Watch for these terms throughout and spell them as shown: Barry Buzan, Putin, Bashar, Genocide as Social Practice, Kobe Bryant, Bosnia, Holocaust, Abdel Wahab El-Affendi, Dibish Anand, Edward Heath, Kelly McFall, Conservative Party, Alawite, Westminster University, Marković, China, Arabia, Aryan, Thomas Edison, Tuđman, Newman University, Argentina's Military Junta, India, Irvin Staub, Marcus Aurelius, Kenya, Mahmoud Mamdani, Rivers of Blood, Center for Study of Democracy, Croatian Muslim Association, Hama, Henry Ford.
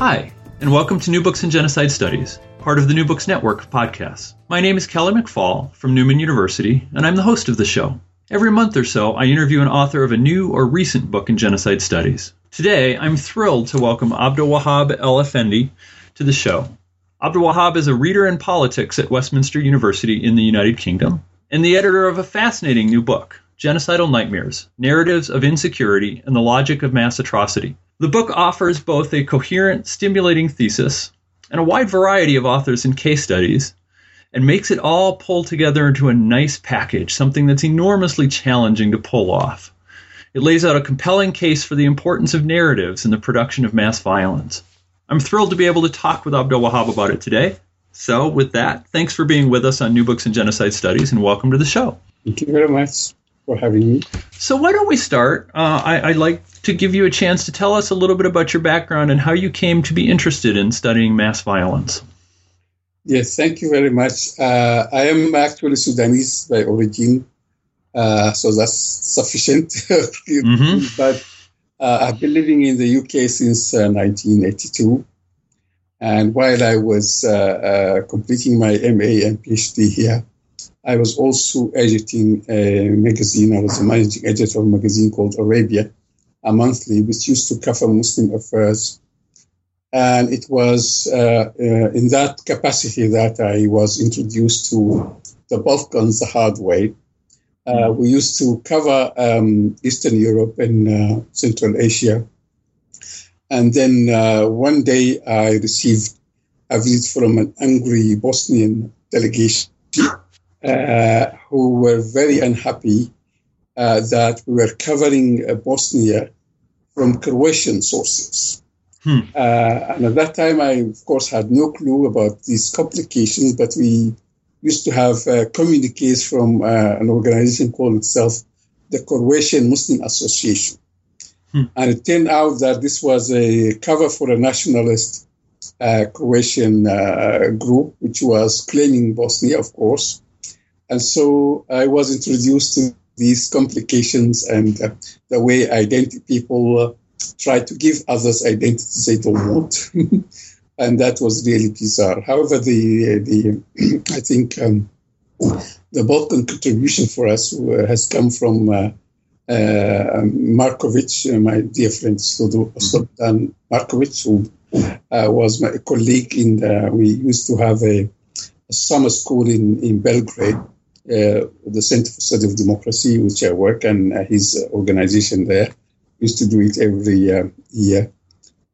Hi, and welcome to New Books in Genocide Studies, part of the New Books Network of podcasts. My name is Kelly McFall from Newman University, and I'm the host of the show. Every month or so, I interview an author of a new or recent book in genocide studies. Today, I'm thrilled to welcome Abdel Wahab El-Affendi to the show. Abdel Wahab is a reader in politics at Westminster University in the United Kingdom, and the editor of a fascinating new book, Genocidal Nightmares, Narratives of Insecurity and the Logic of Mass Atrocity. The book offers both a coherent, stimulating thesis and a wide variety of authors and case studies, and makes it all pull together into a nice package, something that's enormously challenging to pull off. It lays out a compelling case for the importance of narratives in the production of mass violence. I'm thrilled to be able to talk with Abdel Wahab about it today. So with that, thanks for being with us on New Books in Genocide Studies, and welcome to the show. Thank you very much for having me. So why don't we start? I'd like to give you a chance to tell us a little bit about your background and how you came to be interested in studying mass violence. Yes, thank you very much. I am actually Sudanese by origin, so that's sufficient. Mm-hmm. But I've been living in the UK since 1982. And while I was completing my MA and PhD here, I was also editing a magazine. I was the managing editor of a magazine called Arabia, a monthly, which used to cover Muslim affairs. And it was in that capacity that I was introduced to the Balkans the hard way. We used to cover Eastern Europe and Central Asia. And then one day I received a visit from an angry Bosnian delegation who were very unhappy that we were covering Bosnia from Croatian sources. And at that time, I, of course, had no clue about these complications, but we used to have communiques from an organization called itself the Croatian Muslim Association. And it turned out that this was a cover for a nationalist Croatian group, which was claiming Bosnia, of course. And so I was introduced to these complications and the way people try to give others identities they don't want. And that was really bizarre. However, I think the Balkan contribution for us has come from Marković, my dear friend Sudan Marković, who was my colleague. We used to have a summer school in Belgrade, the Center for Study of Democracy, which I work, and his organization there used to do it every year.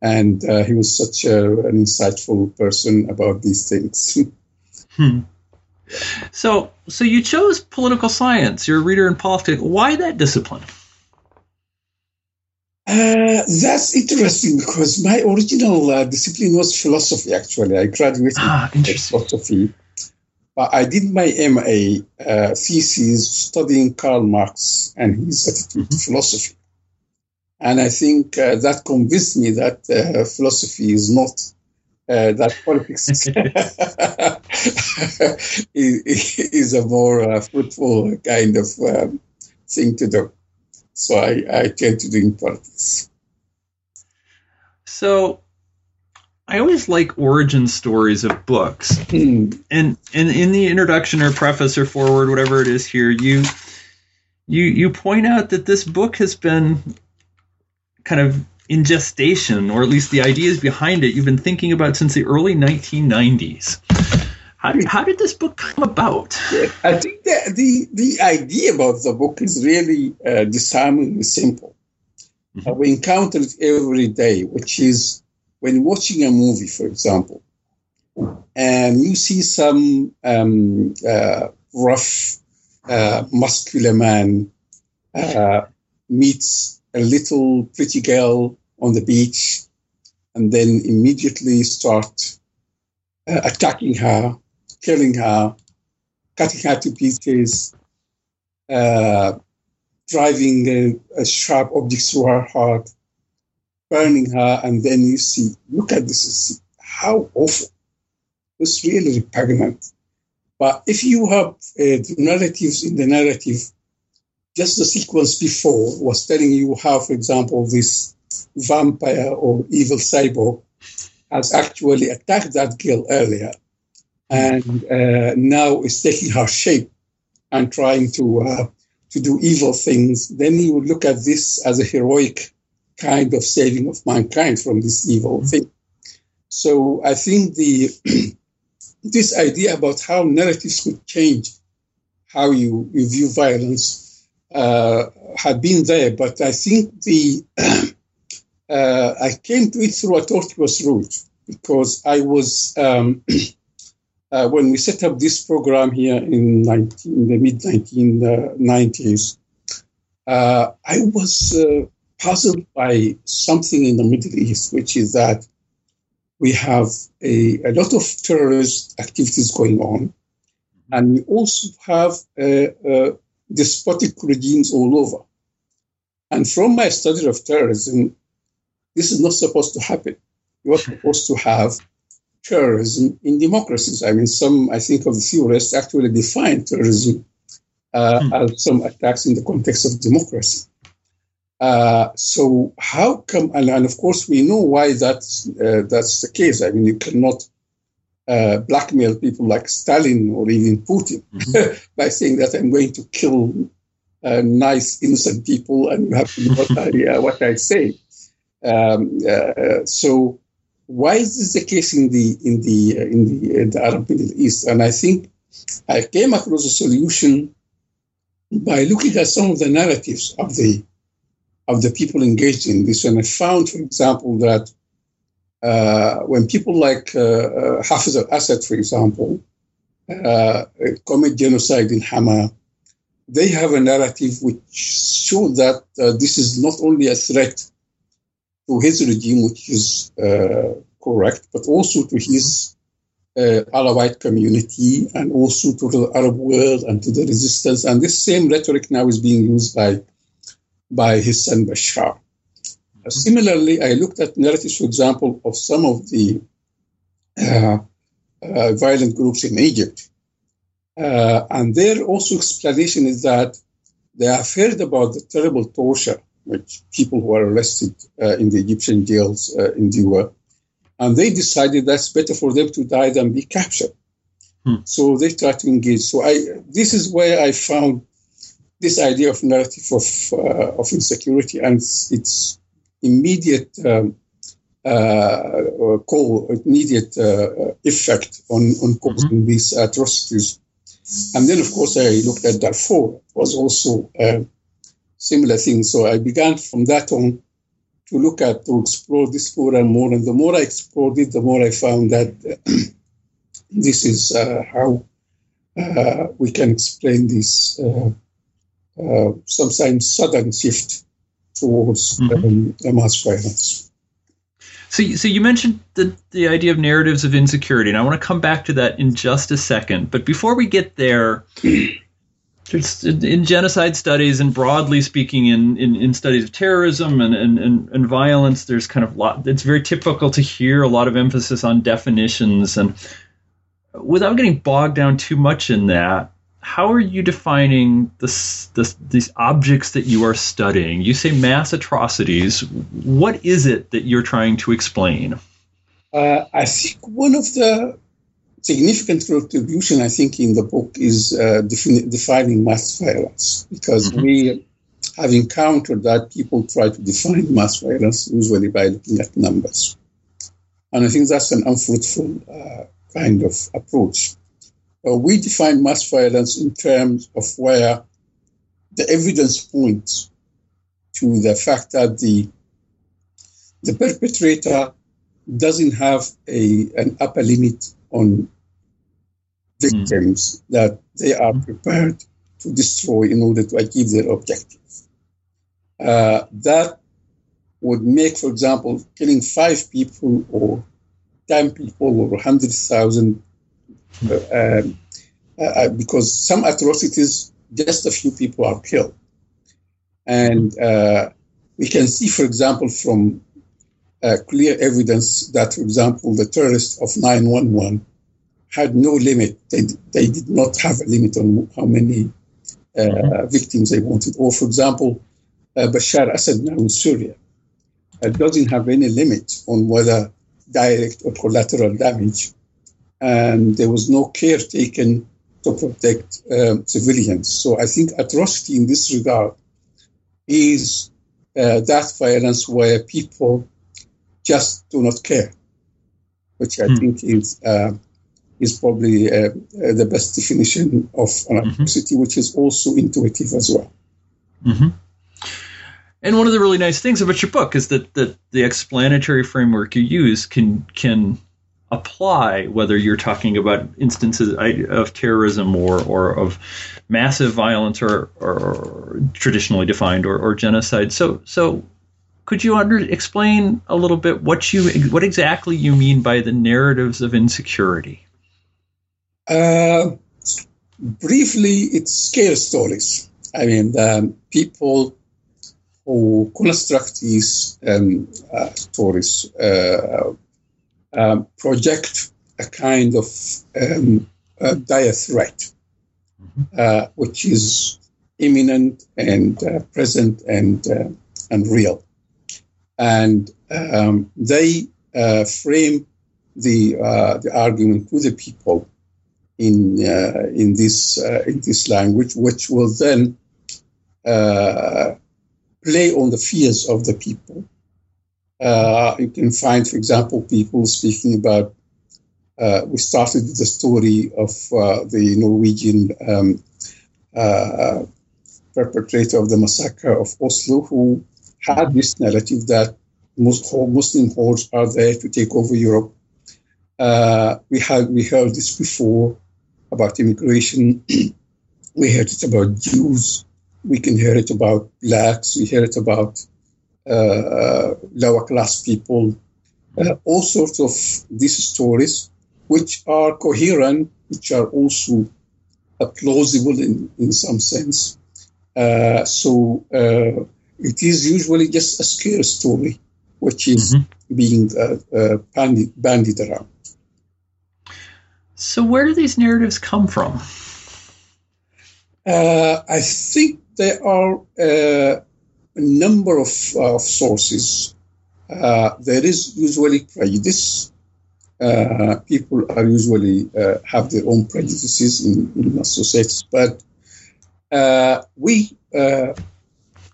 And he was such an insightful person about these things. So you chose political science. You're a reader in politics. Why that discipline? That's interesting because my original discipline was philosophy, actually. I graduated in philosophy. But I did my MA thesis studying Karl Marx and his attitude to philosophy. And I think that convinced me that philosophy is not that politics is a more fruitful kind of thing to do. So I tend to doing politics. So I always like origin stories of books. And in the introduction or preface or foreword, whatever it is here, you point out that this book has been kind of in gestation, or at least the ideas behind it you've been thinking about since the early 1990s. How did this book come about? Yeah, I think the idea about the book is really disarmingly simple. We encounter it every day, which is when watching a movie, for example, and you see some rough, muscular man meets a little pretty girl on the beach, and then immediately start attacking her, killing her, cutting her to pieces, driving a sharp object through her heart, burning her, and then you see, look at this, see how awful. It's really repugnant. But if you have the narratives in the narrative, just the sequence before was telling you how, for example, this vampire or evil cyborg has actually attacked that girl earlier and now is taking her shape and trying to do evil things, then you would look at this as a heroic kind of saving of mankind from this evil thing. So I think this idea about how narratives could change how you view violence had been there, but I think I came to it through a tortuous route because I was when we set up this program here in the mid 1990s, I was puzzled by something in the Middle East, which is that we have a lot of terrorist activities going on, and we also have despotic regimes all over. And from my study of terrorism, this is not supposed to happen. You are supposed to have terrorism in democracies. I mean, I think of the theorists actually define terrorism as some attacks in the context of democracy. So how come? And of course, we know why that's the case. I mean, you cannot blackmail people like Stalin or even Putin by saying that I'm going to kill nice, innocent people, and you have to do what I say. So why is this the case in the Arab Middle East? And I think I came across a solution by looking at some of the narratives of the people engaged in this. And I found, for example, that when people like Hafiz al-Assad, for example, commit genocide in Hama, they have a narrative which showed that this is not only a threat to his regime, which is correct, but also to his Alawite community and also to the Arab world and to the resistance. And this same rhetoric now is being used by his son Bashar. Similarly, I looked at narratives, for example, of some of the violent groups in Egypt. And their also explanation is that they have heard about the terrible torture which people who are arrested in the Egyptian jails endure, and they decided that's better for them to die than be captured. So they tried to engage. So this is where I found this idea of narrative of insecurity and its immediate effect on causing these atrocities. And then, of course, I looked at Darfur. It was also similar thing. So I began from that on to explore this program more. And the more I explored it, the more I found that this is how we can explain this sometimes sudden shift towards mass violence. So you mentioned the idea of narratives of insecurity, and I want to come back to that in just a second. But before we get there, in genocide studies and broadly speaking in studies of terrorism and violence, there's kind of it's very typical to hear a lot of emphasis on definitions. And without getting bogged down too much in that, how are you defining these objects that you are studying? You say mass atrocities. What is it that you're trying to explain? I think one of the significant contribution, I think, in the book is defining mass violence, because we have encountered that people try to define mass violence usually by looking at numbers. And I think that's an unfruitful kind of approach. We define mass violence in terms of where the evidence points to the fact that the perpetrator doesn't have an upper limit on victims that they are prepared to destroy in order to achieve their objective. That would make, for example, killing 5 people or 10 people or 100,000, because some atrocities, just a few people are killed. And we can see, for example, from clear evidence that, for example, the terrorists of 9/11 had no limit. They did not have a limit on how many victims they wanted. Or, for example, Bashar Assad now in Syria doesn't have any limit on whether direct or collateral damage, and there was no care taken to protect civilians. So I think atrocity in this regard is that violence where people just do not care, which I think is probably the best definition of an atrocity, which is also intuitive as well. And one of the really nice things about your book is that the explanatory framework you use can apply whether you're talking about instances of terrorism or of massive violence or traditionally defined or genocide. So could you explain a little bit what exactly you mean by the narratives of insecurity? Briefly, it's scare stories. I mean, people who construct these stories, project a kind of dire threat, which is imminent and present and real. And they frame the argument to the people in this language, which will then play on the fears of the people. You can find, for example, people speaking about, we started with the story of the Norwegian perpetrator of the massacre of Oslo, who had this narrative that Muslim hordes are there to take over Europe. We heard this before about immigration. We heard it about Jews. We can hear it about blacks. We hear it about lower-class people. All sorts of these stories, which are coherent, which are also plausible in some sense. So it is usually just a scare story, which is being bandied around. So where do these narratives come from? I think there are a number of sources. There is usually prejudice. People are usually have their own prejudices in societies, but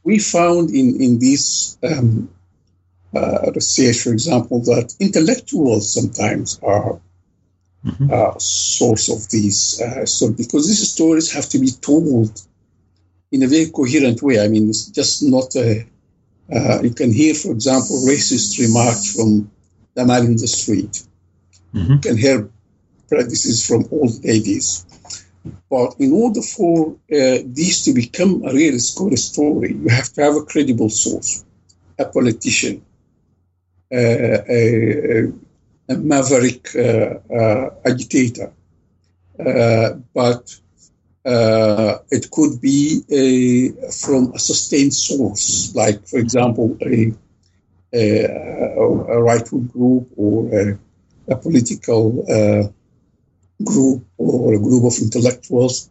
we found in this research, for example, that intellectuals sometimes are source of these stories, because these stories have to be told in a very coherent way. I mean, it's just not you can hear, for example, racist remarks from the man in the street. You can hear prejudices from old ladies. But in order for these to become a real story, you have to have a credible source, a politician, a maverick agitator, but it could be from a sustained source, like, for example, a right-wing group or a political group or a group of intellectuals.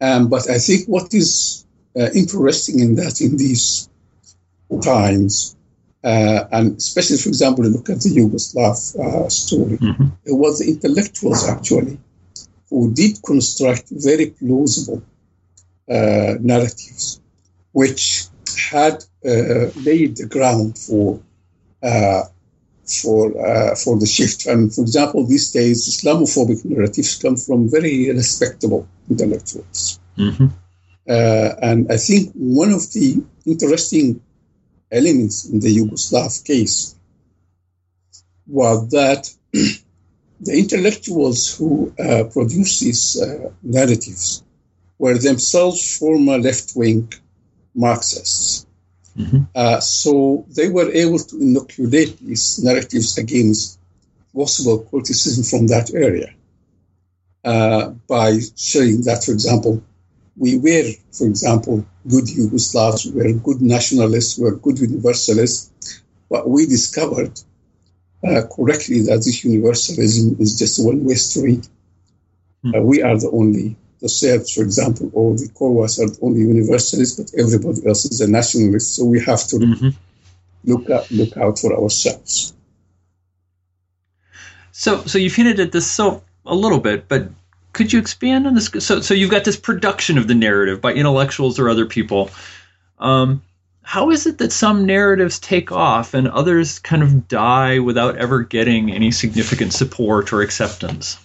But I think what is interesting in that in these times, and especially, for example, look at the Yugoslav story. It was the intellectuals, actually, who did construct very plausible narratives, which had laid the ground for the shift. And, for example, these days, Islamophobic narratives come from very respectable intellectuals. And I think one of the interesting elements in the Yugoslav case was that the intellectuals who produced these narratives were themselves former left-wing Marxists. Mm-hmm. So they were able to inoculate these narratives against possible criticism from that area by showing that, for example, we were, for example, good Yugoslavs, we were good nationalists, we were good universalists, but we discovered correctly that this universalism is just a one-way street. We are the Serbs, for example, or the Croats are the only universalists, but everybody else is a nationalist, so we have to look out for ourselves. So you've hinted at this a little bit, but could you expand on this? So you've got this production of the narrative by intellectuals or other people. How is it that some narratives take off and others kind of die without ever getting any significant support or acceptance?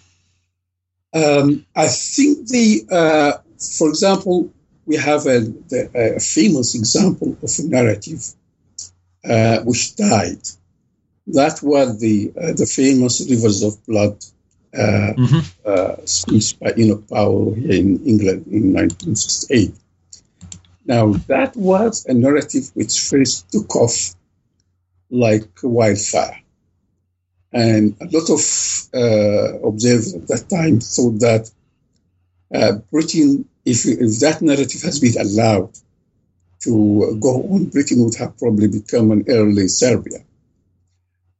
I think for example, we have a famous example of a narrative which died. That was the famous Rivers of Blood speech by Enoch Powell here in England in 1968. Now, that was a narrative which first took off like wildfire. And a lot of observers at that time thought that Britain, if that narrative has been allowed to go on, Britain would have probably become an early Serbia.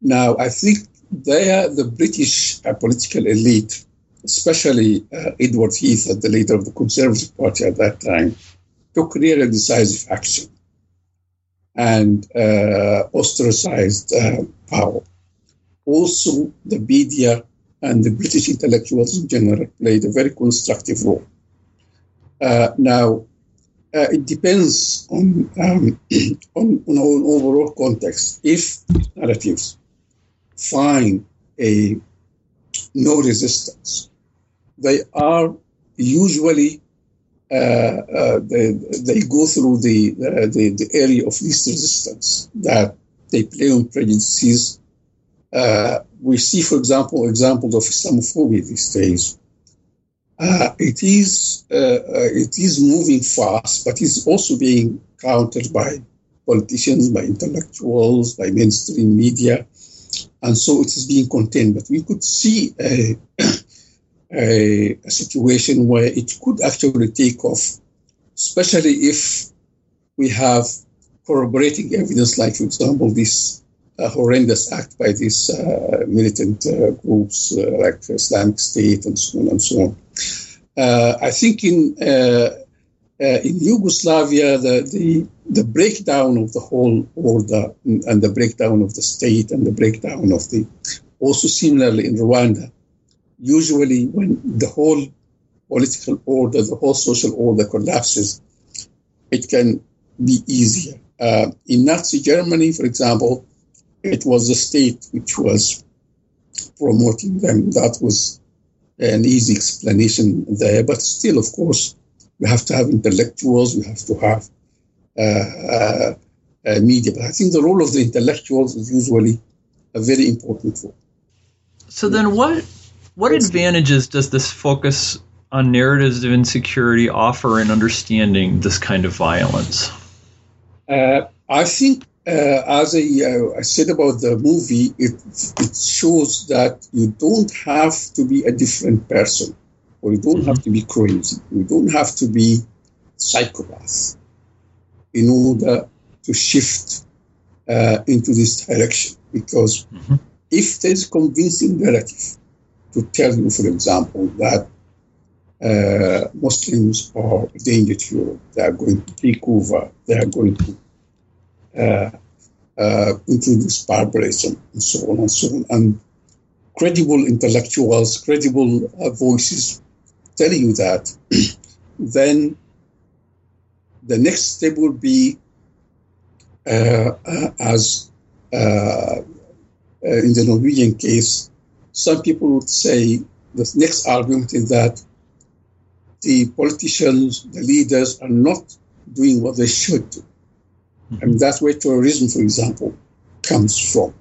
Now, I think the British political elite, especially Edward Heath, the leader of the Conservative Party at that time, took really decisive action and ostracized Powell. Also, the media and the British intellectuals in general played a very constructive role. Now, it depends on our overall context. If narratives find no resistance, they are usually they go through the area of least resistance, that they play on prejudices. We see, for example, examples of Islamophobia these days. It is moving fast, but it's also being countered by politicians, by intellectuals, by mainstream media, and so it is being contained. But we could see a situation where it could actually take off, especially if we have corroborating evidence, like, for example, this horrendous act by these militant groups like Islamic State and so on and so on. I think in Yugoslavia, the breakdown of the whole order and the breakdown of the state and the breakdown of also similarly in Rwanda, usually when the whole political order, the whole social order collapses, it can be easier. In Nazi Germany, for example, it was the state which was promoting them. That was an easy explanation there. But still, of course, we have to have intellectuals, we have to have media. But I think the role of the intellectuals is usually a very important role. So then what advantages does this focus on narratives of insecurity offer in understanding this kind of violence? I think as I said about the movie, it shows that you don't have to be a different person, or you don't have to be crazy, you don't have to be psychopath in order to shift into this direction. Because if there's convincing narrative to tell you, for example, that Muslims are a danger to Europe, they are going to take over, they are going to introduce barbarism and so on and so on. And credible intellectuals, credible voices tell you that, then the next step will be as in the Norwegian case, some people would say the next argument is that the politicians, the leaders are not doing what they should do. And that's where terrorism, for example, comes from.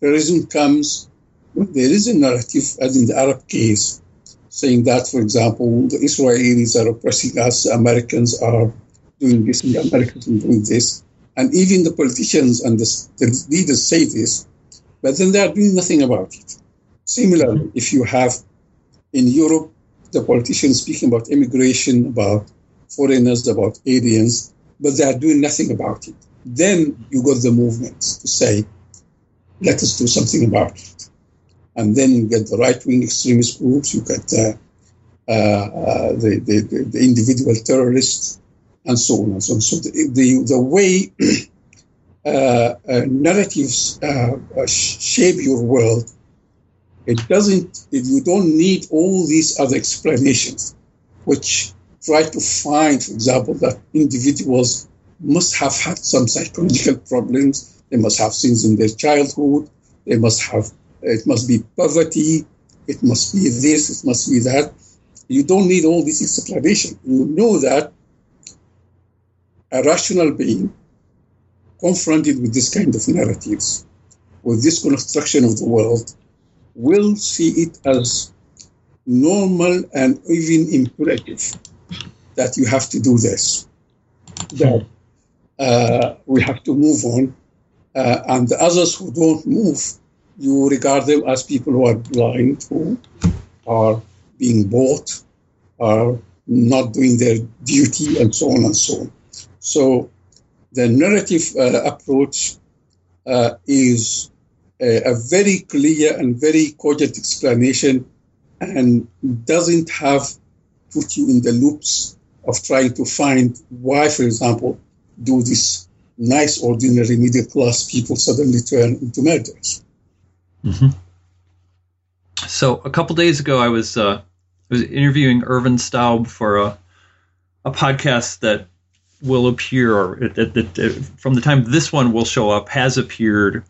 Terrorism comes when there is a narrative, as in the Arab case, saying that, for example, the Israelis are oppressing us, the Americans are doing this, and the Americans are doing this. And even the politicians and the leaders say this, but then they are doing nothing about it. Similarly, if you have in Europe, the politicians speaking about immigration, about foreigners, about aliens, but they are doing nothing about it. Then you got the movements to say, let us do something about it. And then you get the right-wing extremist groups, you get the individual terrorists, and so on and so on. So the way narratives shape your world, you don't need all these other explanations, which try to find, for example, that individuals must have had some psychological problems, they must have things in their childhood, it must be poverty, it must be this, it must be that. You don't need all this explanation. You know that a rational being confronted with this kind of narratives, with this construction of the world, will see it as normal and even imperative that you have to do this, that we have to move on, and the others who don't move, you regard them as people who are blind, who are being bought, are not doing their duty, and so on and so on. So the narrative approach is a very clear and very cogent explanation, and doesn't have put you in the loops of trying to find why, for example, do these nice, ordinary, middle-class people suddenly turn into murderers. Mm-hmm. So a couple days ago, I was interviewing Irvin Staub for a podcast that will appear, or from the time this one will show up, has appeared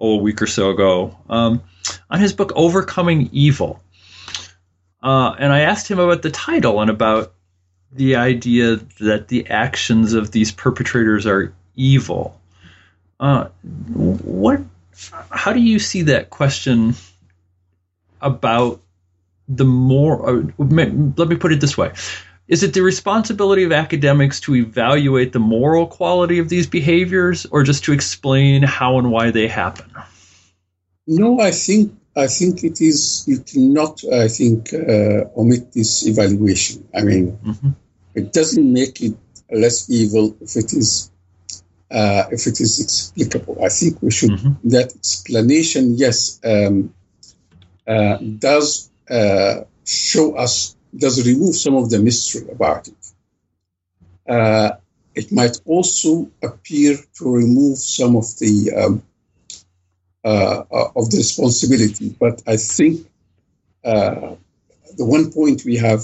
a week or so ago, on his book Overcoming Evil. And I asked him about the title and about the idea that the actions of these perpetrators are evil. How do you see that question about the moral? Let me put it this way. Is it the responsibility of academics to evaluate the moral quality of these behaviors, or just to explain how and why they happen? No, I think it is. You cannot, omit this evaluation. I mean, It doesn't make it less evil if it is explicable. I think we should that explanation, yes, does show us. Does remove some of the mystery about it. It might also appear to remove some of the responsibility. But I think the one point we have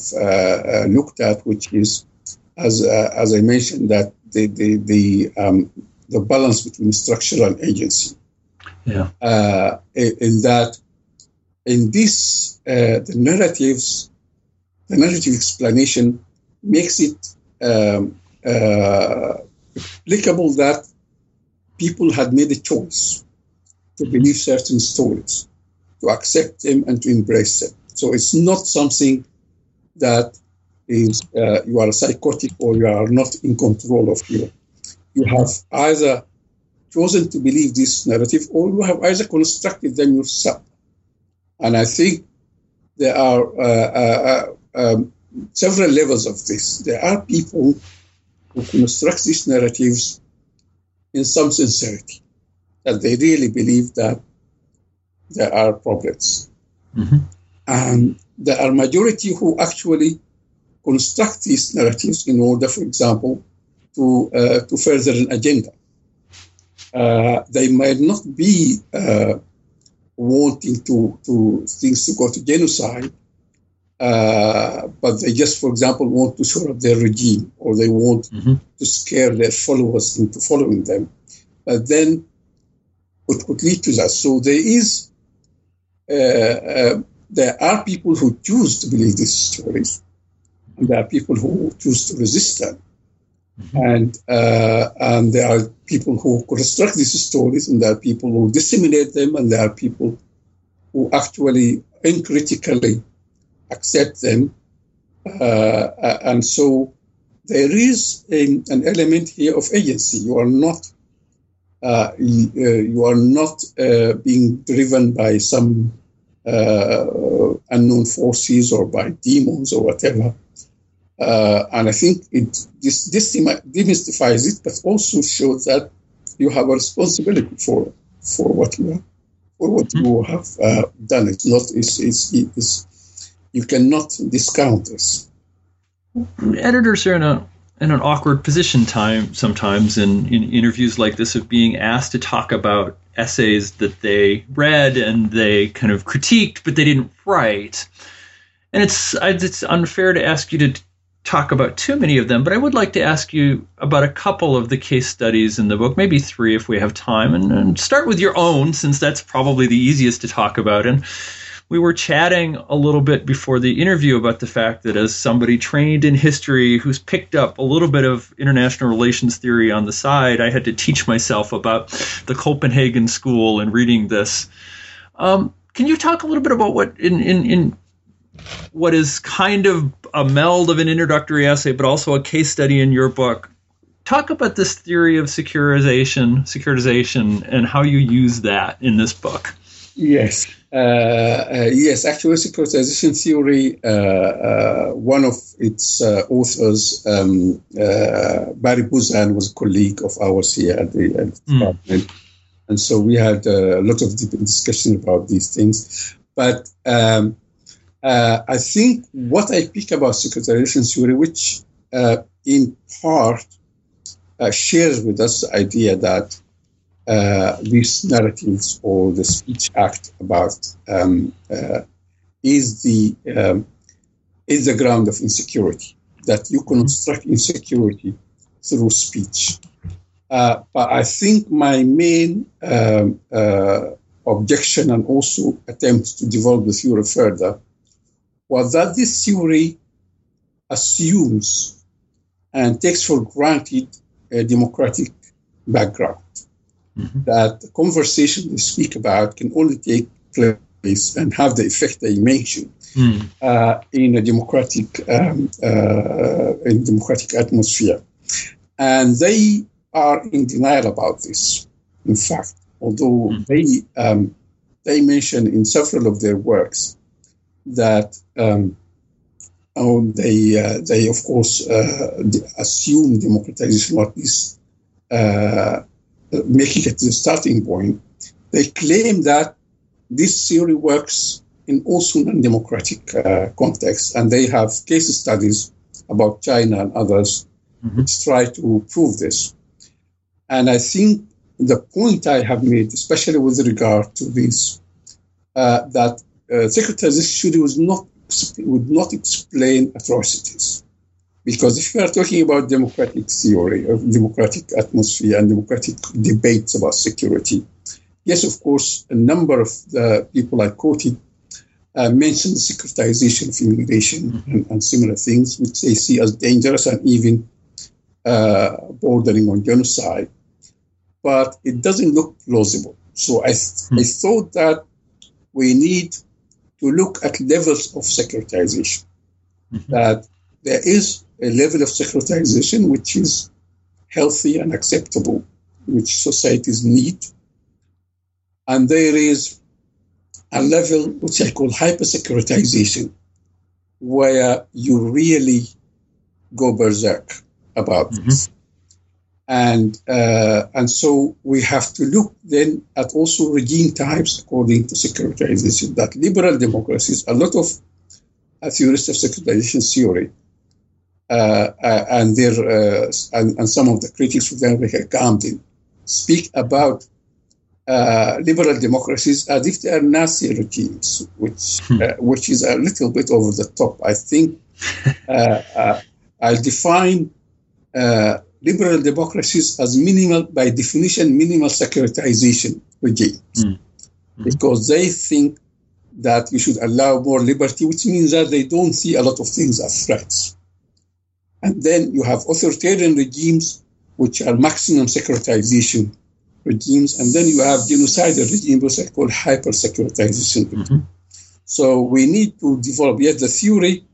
looked at, which is, as I mentioned, that the balance between structure and agency. Yeah. The narratives. The narrative explanation makes it applicable that people had made a choice to believe certain stories, to accept them and to embrace them. So it's not something that is you are psychotic or you are not in control of you. You have either chosen to believe this narrative or you have either constructed them yourself. And I think there are several levels of this. There are people who construct these narratives in some sincerity, that they really believe that there are problems. Mm-hmm. And there are majority who actually construct these narratives in order, for example, to further an agenda. They might not be wanting to things to go to genocide, but they just, for example, want to shore up their regime, or they want to scare their followers into following them. But then it could lead to that. So there are people who choose to believe these stories, and there are people who choose to resist them. Mm-hmm. And there are people who construct these stories, and there are people who disseminate them, and there are people who actually uncritically accept them, and so there is an element here of agency. You are not being driven by some unknown forces or by demons or whatever. And I think this demystifies it, but also shows that you have a responsibility for what you are, for what you have done. It's you cannot discount this. Editors are in an awkward position sometimes in interviews like this of being asked to talk about essays that they read and they kind of critiqued, but they didn't write. And it's unfair to ask you to talk about too many of them, but I would like to ask you about a couple of the case studies in the book, maybe three if we have time, and start with your own, since that's probably the easiest to talk about. And we were chatting a little bit before the interview about the fact that as somebody trained in history who's picked up a little bit of international relations theory on the side, I had to teach myself about the Copenhagen School and reading this. Can you talk a little bit about what in what is kind of a meld of an introductory essay, but also a case study in your book? Talk about this theory of securitization, and how you use that in this book. Yes. Yes, actually, securitization theory, one of its authors, Barry Buzan, was a colleague of ours here at the department. And so we had a lot of deep discussion about these things. But I think what I pick about securitization theory, which in part shares with us the idea that these narratives or the speech act about is the ground of insecurity, that you construct insecurity through speech. But I think my main objection, and also attempt to develop the theory further, was that this theory assumes and takes for granted a democratic background. Mm-hmm. That the conversation they speak about can only take place and have the effect they mention in a democratic atmosphere, and they are in denial about this. In fact, although they mention in several of their works that they of course assume democratization, or at least making it the starting point, they claim that this theory works in also non-democratic contexts, and they have case studies about China and others which try to prove this. And I think the point I have made, especially with regard to this, that securitization theory would not explain atrocities. Because if you are talking about democratic theory, or democratic atmosphere and democratic debates about security, yes, of course, a number of the people I quoted mentioned securitization of immigration and similar things, which they see as dangerous and even bordering on genocide. But it doesn't look plausible. So I thought that we need to look at levels of securitization, that there is a level of securitization which is healthy and acceptable, which societies need. And there is a level which I call hyper-securitization, where you really go berserk about this. And so we have to look then at also regime types according to securitization, that liberal democracies, a lot of theorists of securitization theory, and some of the critics of them, like Camden, speak about liberal democracies as if they are Nazi regimes, which is a little bit over the top. I think I define liberal democracies as minimal, by definition, minimal securitization regimes, because they think that you should allow more liberty, which means that they don't see a lot of things as threats. And then you have authoritarian regimes, which are maximum securitization regimes. And then you have genocidal regimes, which are called hyper-securitization regimes. So we need to develop, the theory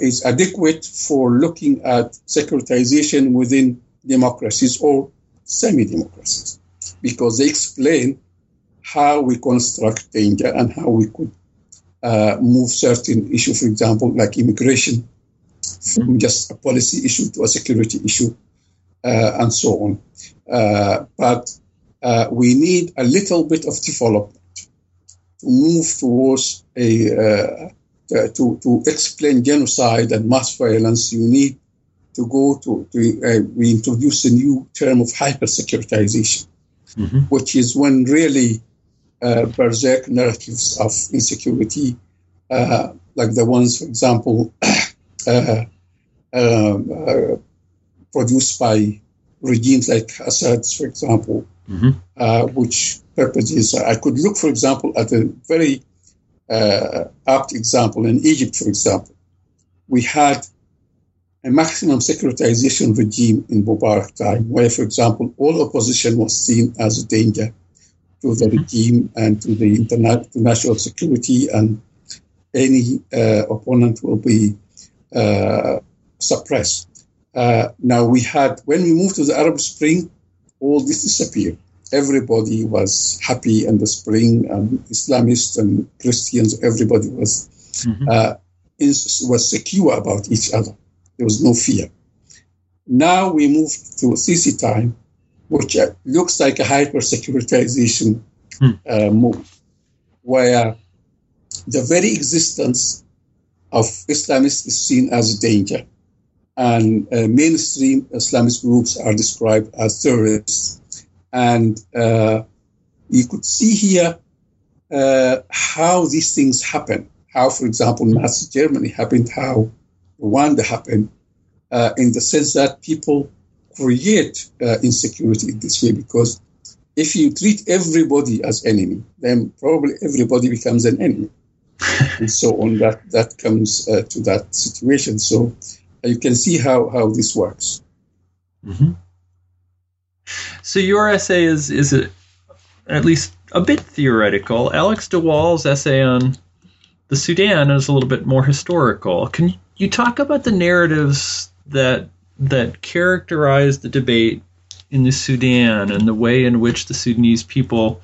is adequate for looking at secularization within democracies or semi-democracies, because they explain how we construct danger and how we could move certain issues, for example, like immigration, from just a policy issue to a security issue, and so on. But we need a little bit of development to move towards to explain genocide and mass violence. You need to go to we introduce a new term of hyper-securitization, which is when really berserk narratives of insecurity, like the ones, for example, produced by regimes like Assad's, for example, which purposes. I could look, for example, at a very apt example in Egypt, for example. We had a maximum securitization regime in Mubarak time, where, for example, all opposition was seen as a danger to the regime and to the international security, and any opponent will be suppressed. Now when we moved to the Arab Spring, all this disappeared. Everybody was happy in the spring, and Islamists and Christians, everybody was secure about each other. There was no fear. Now we move to Sisi time, which looks like a hyper-securitization move, where the very existence of Islamists is seen as a danger, and mainstream Islamist groups are described as terrorists. And you could see here how these things happen, how, for example, Nazi Germany happened, how Rwanda happened, in the sense that people create insecurity in this way, because if you treat everybody as enemy, then probably everybody becomes an enemy. And so on, that comes to that situation. So you can see how this works. Mm-hmm. So your essay is at least a bit theoretical. Alex de Wall's essay on the Sudan is a little bit more historical. Can you talk about the narratives that characterize the debate in the Sudan and the way in which the Sudanese people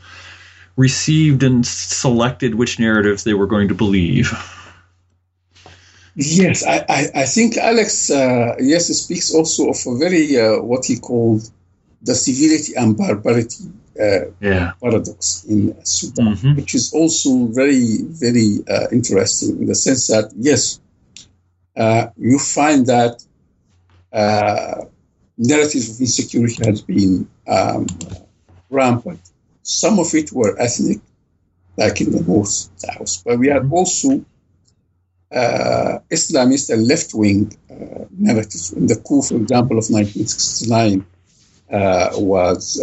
received and selected which narratives they were going to believe? Yes, I think Alex, speaks also of a very, what he called the civility and barbarity paradox in Sudan, which is also very, very interesting in the sense that, yes, you find that narratives of insecurity has been rampant. Some of it were ethnic, like in the north, south, but we had also Islamist and left-wing narratives. In the coup, for example, of 1969 was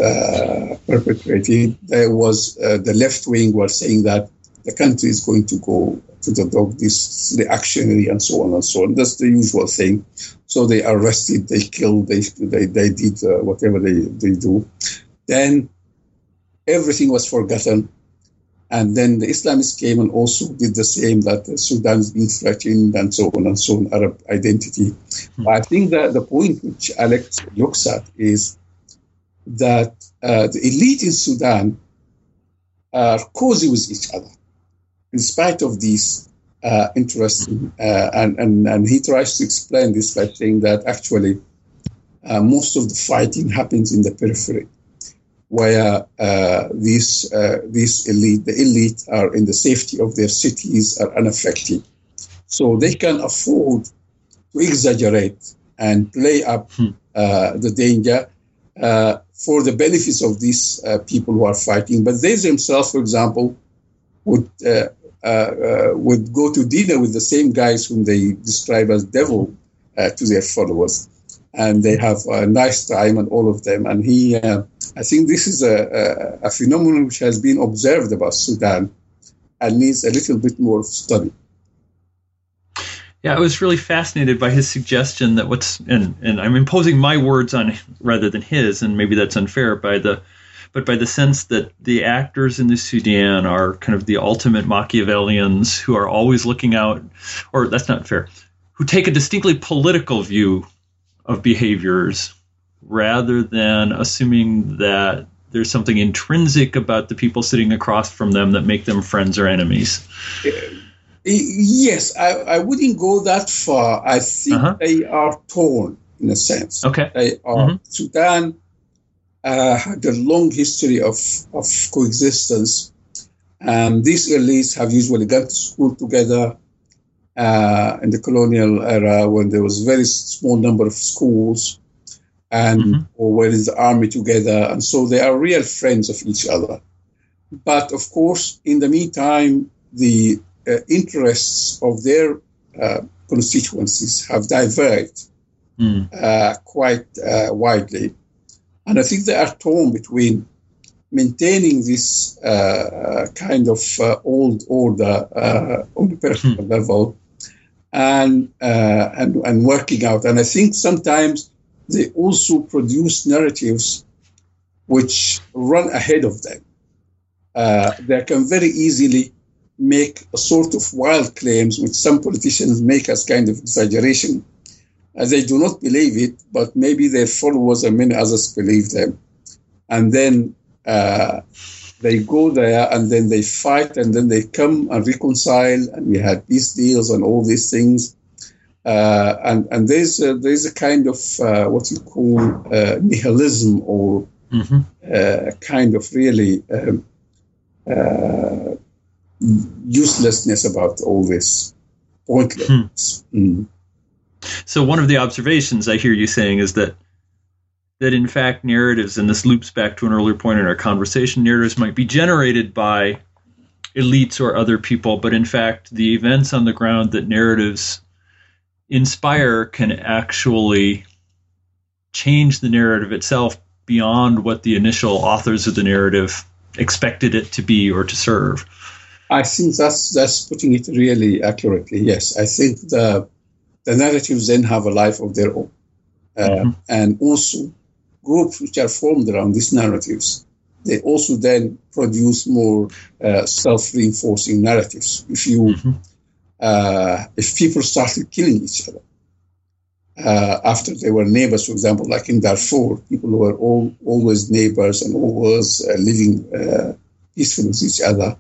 perpetrated. There was the left-wing were saying that the country is going to go to the dog, this reactionary, and so on and so on. That's the usual thing. So they arrested, they killed, they did whatever they do. Then everything was forgotten, and then the Islamists came and also did the same, that Sudan is being threatened, and so on, Arab identity. But I think that the point which Alex looks at is that the elite in Sudan are cozy with each other, in spite of these interesting, and he tries to explain this by saying that actually most of the fighting happens in the periphery, where the elite are in the safety of their cities, are unaffected. So they can afford to exaggerate and play up the danger for the benefits of these people who are fighting. But they themselves, for example, would go to dinner with the same guys whom they describe as devil to their followers. And they have a nice time, and all of them. And he, I think this is a phenomenon which has been observed about Sudan and needs a little bit more of study. Yeah, I was really fascinated by his suggestion that and I'm imposing my words on rather than his, and maybe that's unfair, by the sense that the actors in the Sudan are kind of the ultimate Machiavellians who are always looking out, or that's not fair. who take a distinctly political view of behaviors rather than assuming that there's something intrinsic about the people sitting across from them that make them friends or enemies. Yes, I wouldn't go that far. I think they are torn in a sense. Okay. They are. Sudan had a long history of coexistence. These elites have usually gone to school together in the colonial era when there was a very small number of schools and or were in the army together. And so they are real friends of each other. But of course, in the meantime, the interests of their constituencies have diverged quite widely. And I think they are torn between maintaining this kind of old order on the personal level and working out. And I think sometimes they also produce narratives which run ahead of them. They can very easily make a sort of wild claims which some politicians make as kind of exaggeration. They do not believe it, but maybe their followers and many others believe them. And then they go there and then they fight and then they come and reconcile and we had peace deals and all these things. And there's a kind of what you call nihilism or kind of really uselessness about all this, pointlessness. So one of the observations I hear you saying is that in fact narratives, and this loops back to an earlier point in our conversation, narratives might be generated by elites or other people, but in fact the events on the ground that narratives inspire can actually change the narrative itself beyond what the initial authors of the narrative expected it to be or to serve. I think that's putting it really accurately, yes. I think the narratives then have a life of their own. And also groups which are formed around these narratives, they also then produce more self-reinforcing narratives. If people started killing each other after they were neighbors, for example, like in Darfur, people were always neighbors and always living peacefully with each other,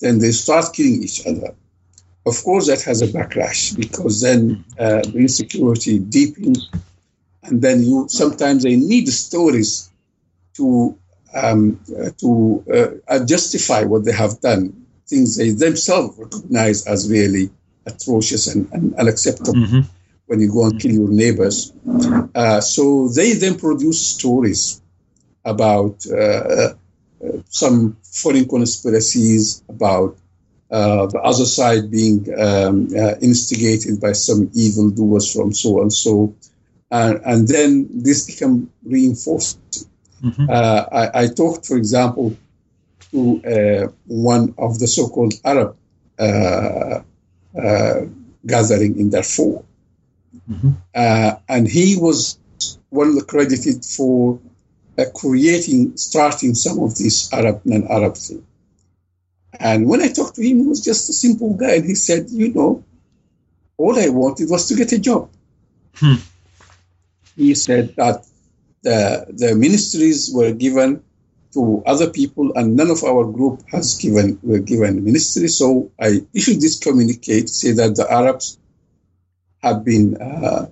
then they start killing each other. Of course, that has a backlash because then the insecurity deepens, and then sometimes they need stories to justify what they have done, things they themselves recognize as really atrocious and unacceptable when you go and kill your neighbors. So they then produce stories about some foreign conspiracies, about the other side being instigated by some evildoers from so and so, and then this become reinforced. I talked, for example, to one of the so-called Arab gathering in Darfur, and he was one of the credited for starting some of these Arab non-Arab things. And when I talked to him, he was just a simple guy. And he said, all I wanted was to get a job. He said that the ministries were given to other people and none of our group were given ministry. So I issued this communique to say that the Arabs have been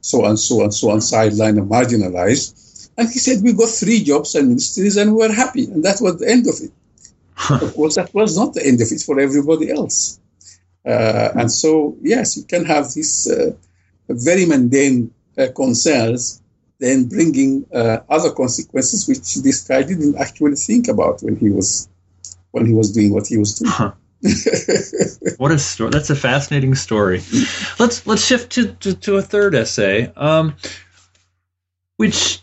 so and so sidelined and marginalized. And he said, we got 3 jobs and ministries and we were happy. And that was the end of it. Of course, that was not the end of it for everybody else. And so, yes, you can have these very mundane concerns, then bringing other consequences, which this guy didn't actually think about when he was doing what he was doing. What a story! That's a fascinating story. Let's shift to a third essay, which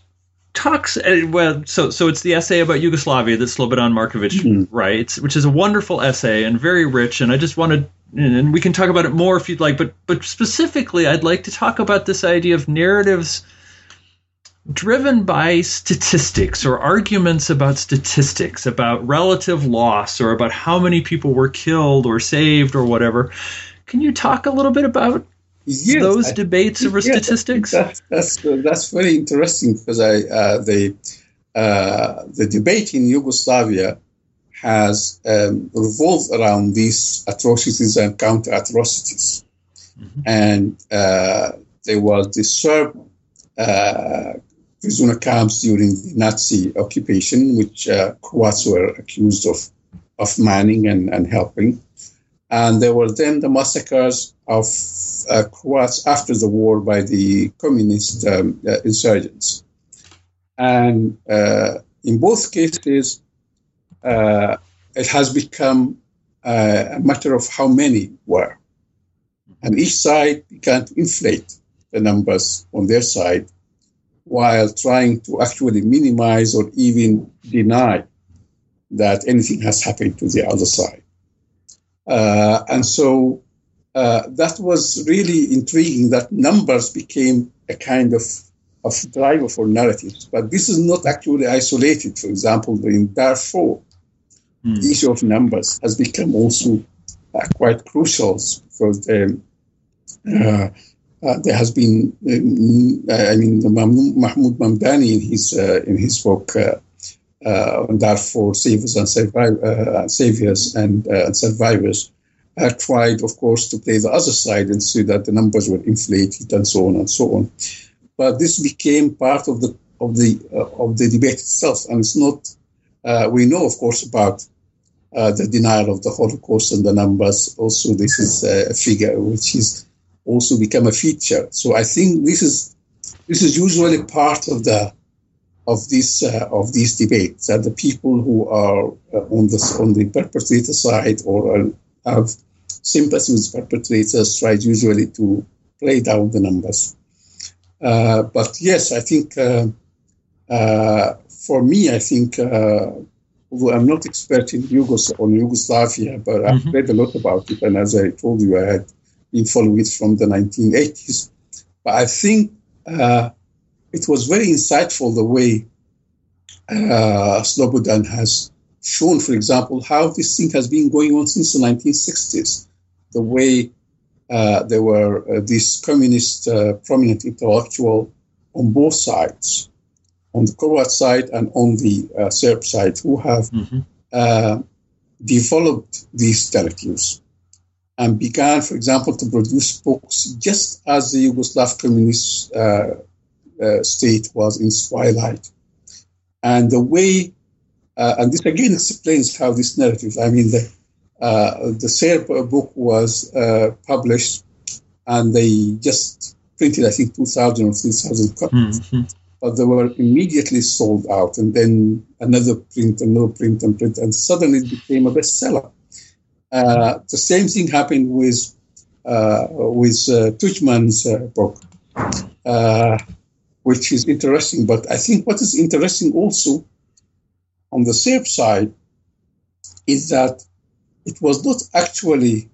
talks, well, so it's the essay about Yugoslavia that Slobodan Marković writes, which is a wonderful essay and very rich, and I just wanted, and we can talk about it more if you'd like, but specifically I'd like to talk about this idea of narratives driven by statistics or arguments about statistics, about relative loss or about how many people were killed or saved or whatever. Can you talk a little bit about Yes, those debates over statistics? That's very interesting, because the debate in Yugoslavia has revolved around these atrocities and counter-atrocities. Mm-hmm. And there was the Serb prisoner camps during the Nazi occupation, which Croats were accused of manning and helping. And there were then the massacres of Croats after the war by the communist insurgents. And in both cases, it has become a matter of how many were. And each side began to inflate the numbers on their side while trying to actually minimize or even deny that anything has happened to the other side. And so that was really intriguing, that numbers became a kind of driver for narratives. But this is not actually isolated. For example, in Darfur, the issue of numbers has become also quite crucial, because there has been, Mahmoud Mamdani in his work on Darfur, Saviors and Survivors, tried, of course, to play the other side and see that the numbers were inflated and so on and so on. But this became part of the debate itself, and it's not. We know, of course, about the denial of the Holocaust and the numbers. Also, this is a figure which is also become a feature. So I think this is usually part of the. Of these debates, that the people who are on the perpetrator side or have sympathy with perpetrators try usually to play down the numbers. But yes, I think for me, although I'm not expert in Yugoslavia, but I've read a lot about it, and as I told you, I had been following it from the 1980s. But I think. It was very insightful the way Slobodan has shown, for example, how this thing has been going on since the 1960s. The way there were these communist prominent intellectuals on both sides, on the Croat side and on the Serb side, who have developed these narratives and began, for example, to produce books just as the Yugoslav communists state was in twilight. And the way, and this again explains how this narrative, the Serb book was published, and they just printed, I think, 2,000 or 3,000 copies. Mm-hmm. But they were immediately sold out, and then another print, and suddenly it became a bestseller. The same thing happened with Tuchman's book. Which is interesting, but I think what is interesting also on the Serb side is that it was not actually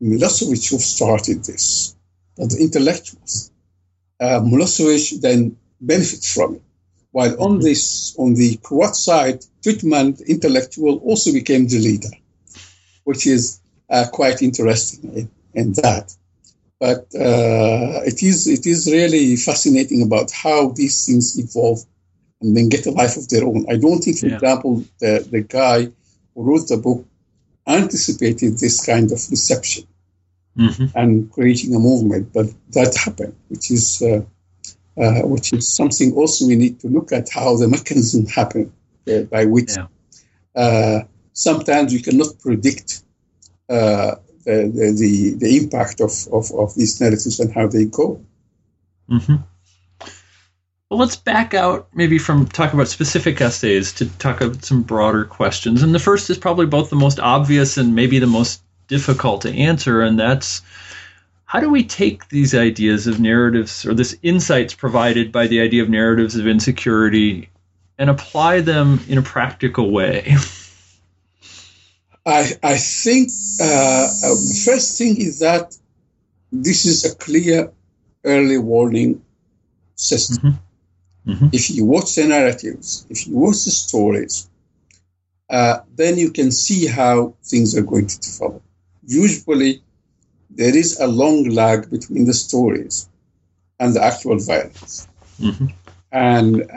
Milosevic who started this, but the intellectuals. Milosevic then benefits from it, while on the Croat side, Tuđman, the intellectual, also became the leader, which is quite interesting in that. But it is really fascinating about how these things evolve and then get a life of their own. I don't think, for example, the guy who wrote the book anticipated this kind of reception and creating a movement, but that happened, which is something also we need to look at, how the mechanism happened by which sometimes we cannot predict the impact of these narratives and how they go. Mm-hmm. Well, let's back out maybe from talking about specific essays to talk about some broader questions. And the first is probably both the most obvious and maybe the most difficult to answer, and that's how do we take these ideas of narratives, or this insights provided by the idea of narratives of insecurity, and apply them in a practical way? I think the first thing is that this is a clear early warning system. Mm-hmm. Mm-hmm. If you watch the narratives, if you watch the stories, then you can see how things are going to follow. Usually, there is a long lag between the stories and the actual violence. Mm-hmm. And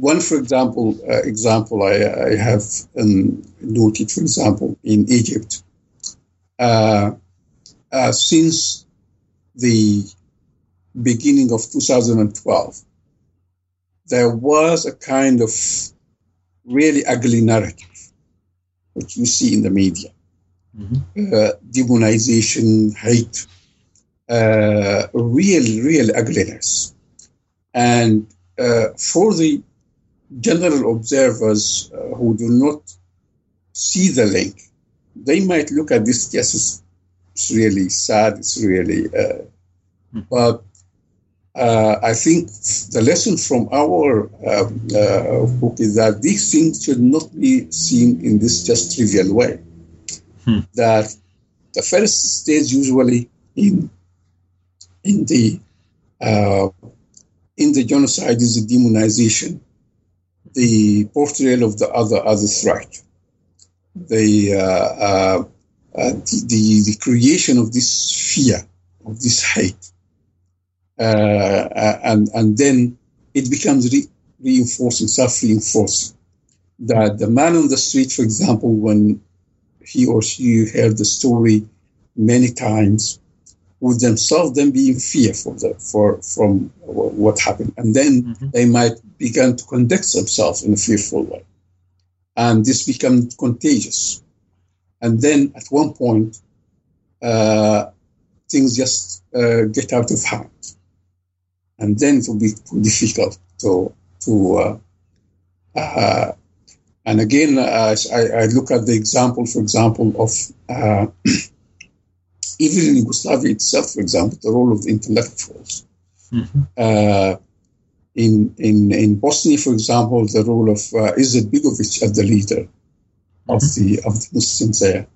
one example I have noted, for example, in Egypt, since the beginning of 2012, there was a kind of really ugly narrative, which you see in the media. Mm-hmm. Demonization, hate, real ugliness. And for the general observers who do not see the link, they might look at this, yes, it's really sad, it's really... But I think the lesson from our book is that these things should not be seen in this just trivial way. Hmm. That the first stage usually in the genocide is the demonization, the portrayal of the other threat, the creation of this fear, of this hate, and then it becomes self-reinforcing. That the man on the street, for example, when he or she heard the story many times, would themselves then be in fear from what happened, and then mm-hmm. they might begin to conduct themselves in a fearful way, and this becomes contagious, and then at one point things just get out of hand, and then it will be too difficult to and again, I look at the example, for example, of even in Yugoslavia itself, for example, the role of the intellectuals. Mm-hmm. In Bosnia, for example, the role of Izetbegović as the leader of mm-hmm. the Muslims there.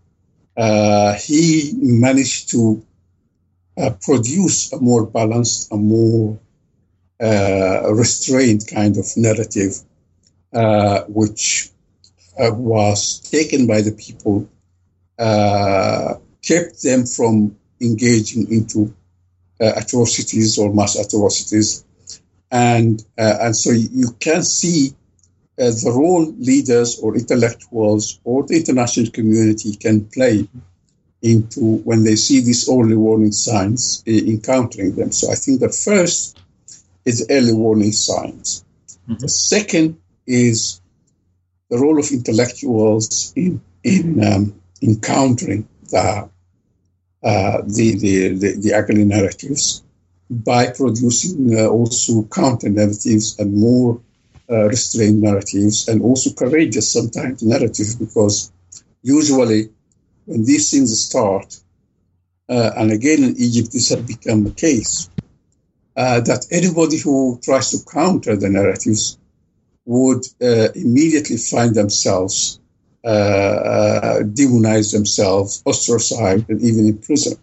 He managed to produce a more balanced, a more restrained kind of narrative, which was taken by the people, kept them from engaging into atrocities or mass atrocities. And so you can see the role leaders or intellectuals or the international community can play into when they see these early warning signs encountering them. So I think the first is early warning signs. Mm-hmm. The second is the role of intellectuals in encountering the ugly narratives by producing also counter narratives and more restrained narratives, and also courageous sometimes narratives, because usually when these things start, and again in Egypt this has become the case, that anybody who tries to counter the narratives would immediately find themselves demonize themselves, ostracized, and even in prison.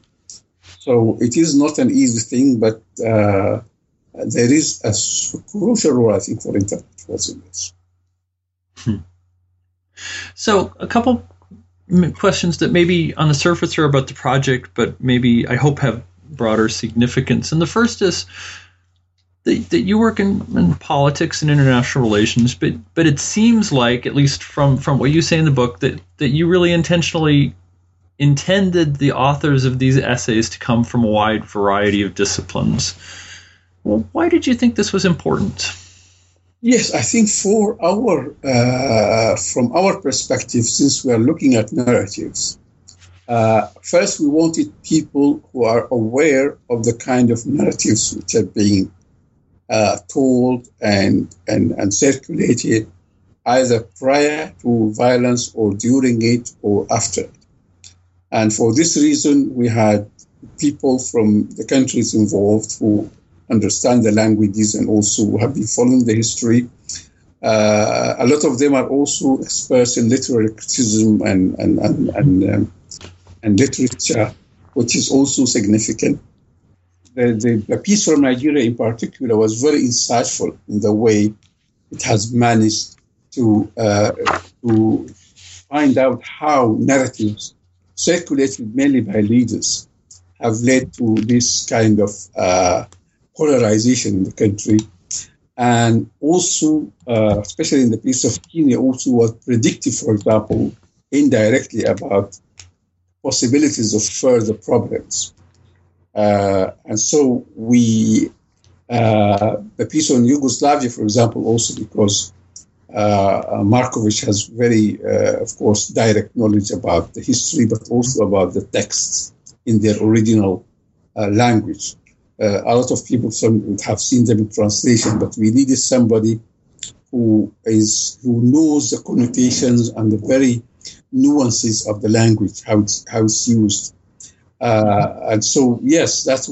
So it is not an easy thing, but there is a crucial role, I think, for intellectuals in this. Hmm. So a couple questions that maybe on the surface are about the project, but maybe I hope have broader significance. And the first is, that you work in politics and international relations, but it seems like, at least from what you say in the book, that you really intentionally intended the authors of these essays to come from a wide variety of disciplines. Well, why did you think this was important? Yes, I think from our perspective, since we are looking at narratives, first we wanted people who are aware of the kind of narratives which are being told and circulated either prior to violence or during it or after it. And for this reason, we had people from the countries involved who understand the languages and also have been following the history. A lot of them are also experts in literary criticism and literature, which is also significant. The piece from Nigeria in particular was very insightful in the way it has managed to find out how narratives circulated mainly by leaders have led to this kind of polarization in the country. And also, especially in the case of Kenya, also was predictive, for example, indirectly about possibilities of further problems. And so we, the piece on Yugoslavia, for example, also because Marković has very, of course, direct knowledge about the history, but also about the texts in their original language. A lot of people have seen them in translation, but we needed somebody who knows the connotations and the very nuances of the language, how it's used. And so, yes, that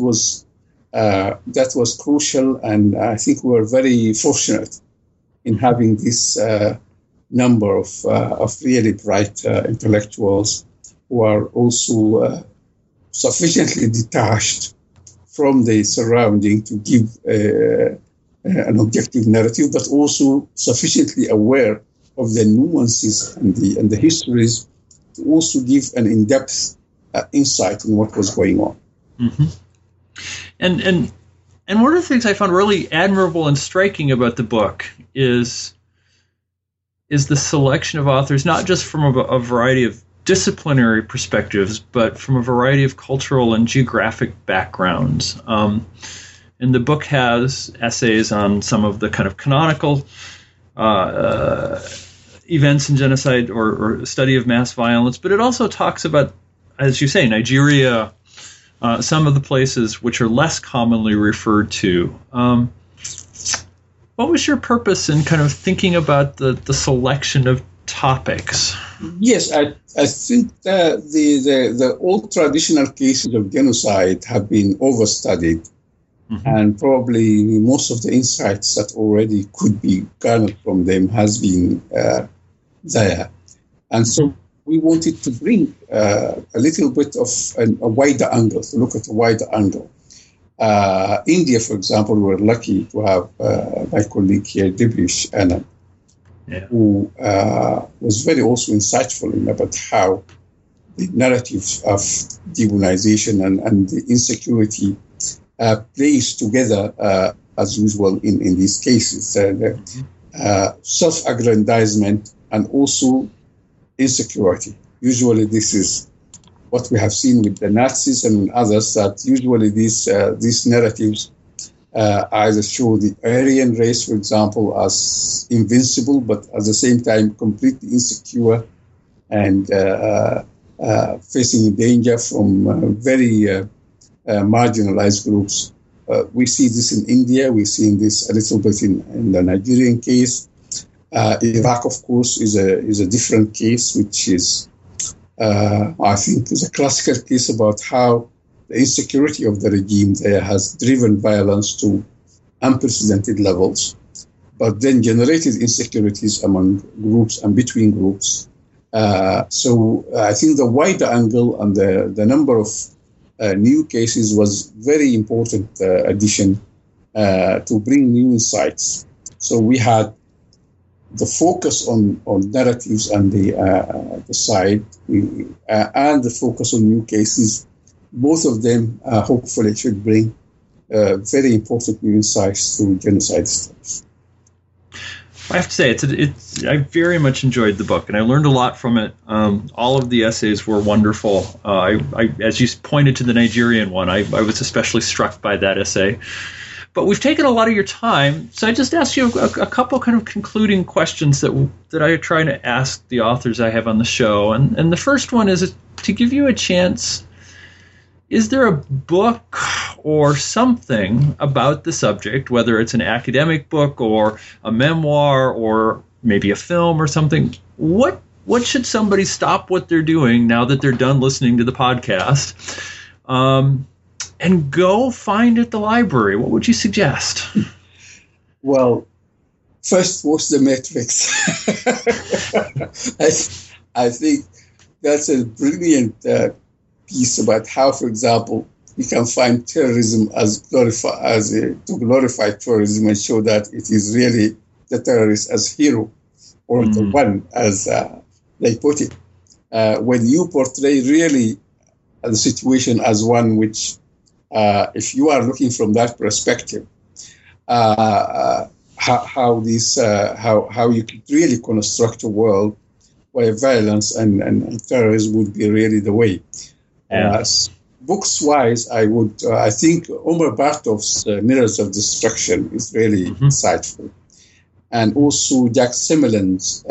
was crucial, and I think we were very fortunate in having this number of really bright intellectuals who are also sufficiently detached from the surrounding to give an objective narrative, but also sufficiently aware of the nuances and the histories to also give an in-depth insight in what was going on. Mm-hmm. And one of the things I found really admirable and striking about the book is the selection of authors, not just from a variety of disciplinary perspectives, but from a variety of cultural and geographic backgrounds. And the book has essays on some of the kind of canonical events in genocide or study of mass violence, but it also talks about, as you say, Nigeria, some of the places which are less commonly referred to. What was your purpose in kind of thinking about the selection of topics? Yes, I think the old traditional cases of genocide have been overstudied, mm-hmm. and probably most of the insights that already could be garnered from them has been there. And so we wanted to bring a little bit of a wider angle, to look at a wider angle. India, for example, we were lucky to have my colleague here, Dibish Anand, who was very also insightful in about how the narrative of demonization and the insecurity plays together, as usual in these cases. Self-aggrandizement and also insecurity. Usually this is what we have seen with the Nazis and others, that usually these narratives either show the Aryan race, for example, as invincible, but at the same time completely insecure and facing danger from very marginalized groups. We see this in India. We've seen this a little bit in the Nigerian case. Iraq, of course, is a different case, which is, I think, is a classical case about how the insecurity of the regime there has driven violence to unprecedented levels, but then generated insecurities among groups and between groups. So I think the wider angle and the number of new cases was very important addition to bring new insights. So we had the focus on narratives and the side, and the focus on new cases. Both of them, hopefully, should bring very important new insights to genocide studies. I have to say, I very much enjoyed the book, and I learned a lot from it. All of the essays were wonderful. I as you pointed to the Nigerian one, I was especially struck by that essay. But we've taken a lot of your time, so I just asked you a couple kind of concluding questions that I try to ask the authors I have on the show. And the first one is to give you a chance. Is there a book or something about the subject, whether it's an academic book or a memoir or maybe a film or something? What should somebody stop what they're doing now that they're done listening to the podcast? And go find at the library. What would you suggest? Well, first, watch The Matrix. I think that's a brilliant piece about how, for example, you can find terrorism to glorify terrorism and show that it is really the terrorist as hero, or the one, as they put it. When you portray really the situation as one which, if you are looking from that perspective, how you could really construct a world where violence and terrorism would be really the way. Yeah. Books-wise, I think Omar Bartov's Mirrors of Destruction is really insightful. And also Jack Simmelin's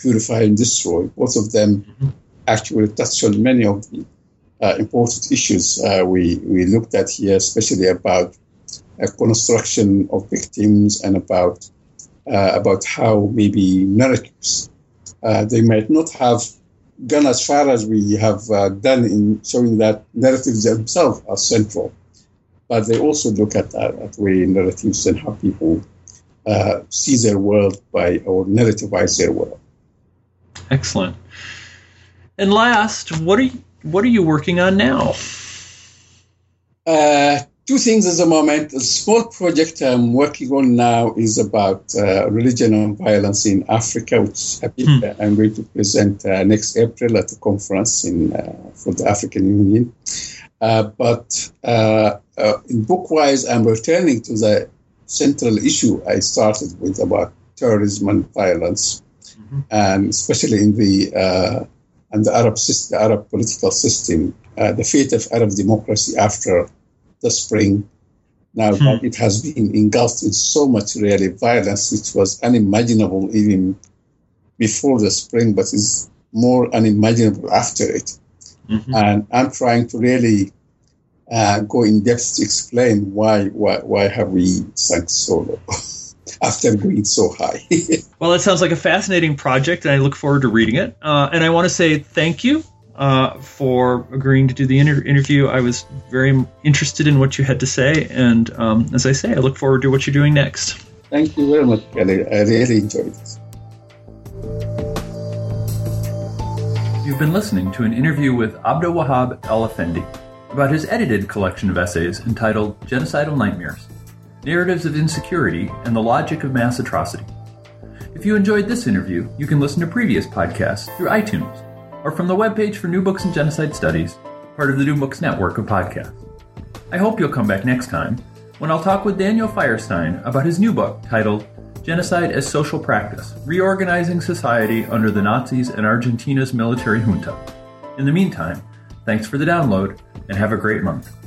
Purify and Destroy. Both of them actually touch on many of the important issues we looked at here, especially about construction of victims and about how maybe narratives, they might not have gone as far as we have done in showing that narratives themselves are central, but they also look at way narratives and how people see their world or narrativize their world. Excellent. And last, what are you working on now? Two things at the moment. A small project I'm working on now is about religion and violence in Africa, which I'm going to present next April at a conference for the African Union. In book-wise, I'm returning to the central issue I started with about terrorism and violence, and especially in the Arab political system, the fate of Arab democracy after the spring. Now that it has been engulfed in so much really violence, which was unimaginable even before the spring, but is more unimaginable after it. And I'm trying to really go in depth to explain why have we sunk so low after going so high. Well, it sounds like a fascinating project, and I look forward to reading it. And I want to say thank you for agreeing to do the interview. I was very interested in what you had to say, and as I say, I look forward to what you're doing next. Thank you very much, Kelly. I really enjoyed this. You've been listening to an interview with Abdel Wahab El-Affendi about his edited collection of essays entitled Genocidal Nightmares, Narratives of Insecurity and the Logic of Mass Atrocity. If you enjoyed this interview, you can listen to previous podcasts through iTunes or from the webpage for New Books in Genocide Studies, part of the New Books Network of podcasts. I hope you'll come back next time when I'll talk with Daniel Firestein about his new book titled Genocide as Social Practice, Reorganizing Society Under the Nazis and Argentina's Military Junta. In the meantime, thanks for the download, and have a great month.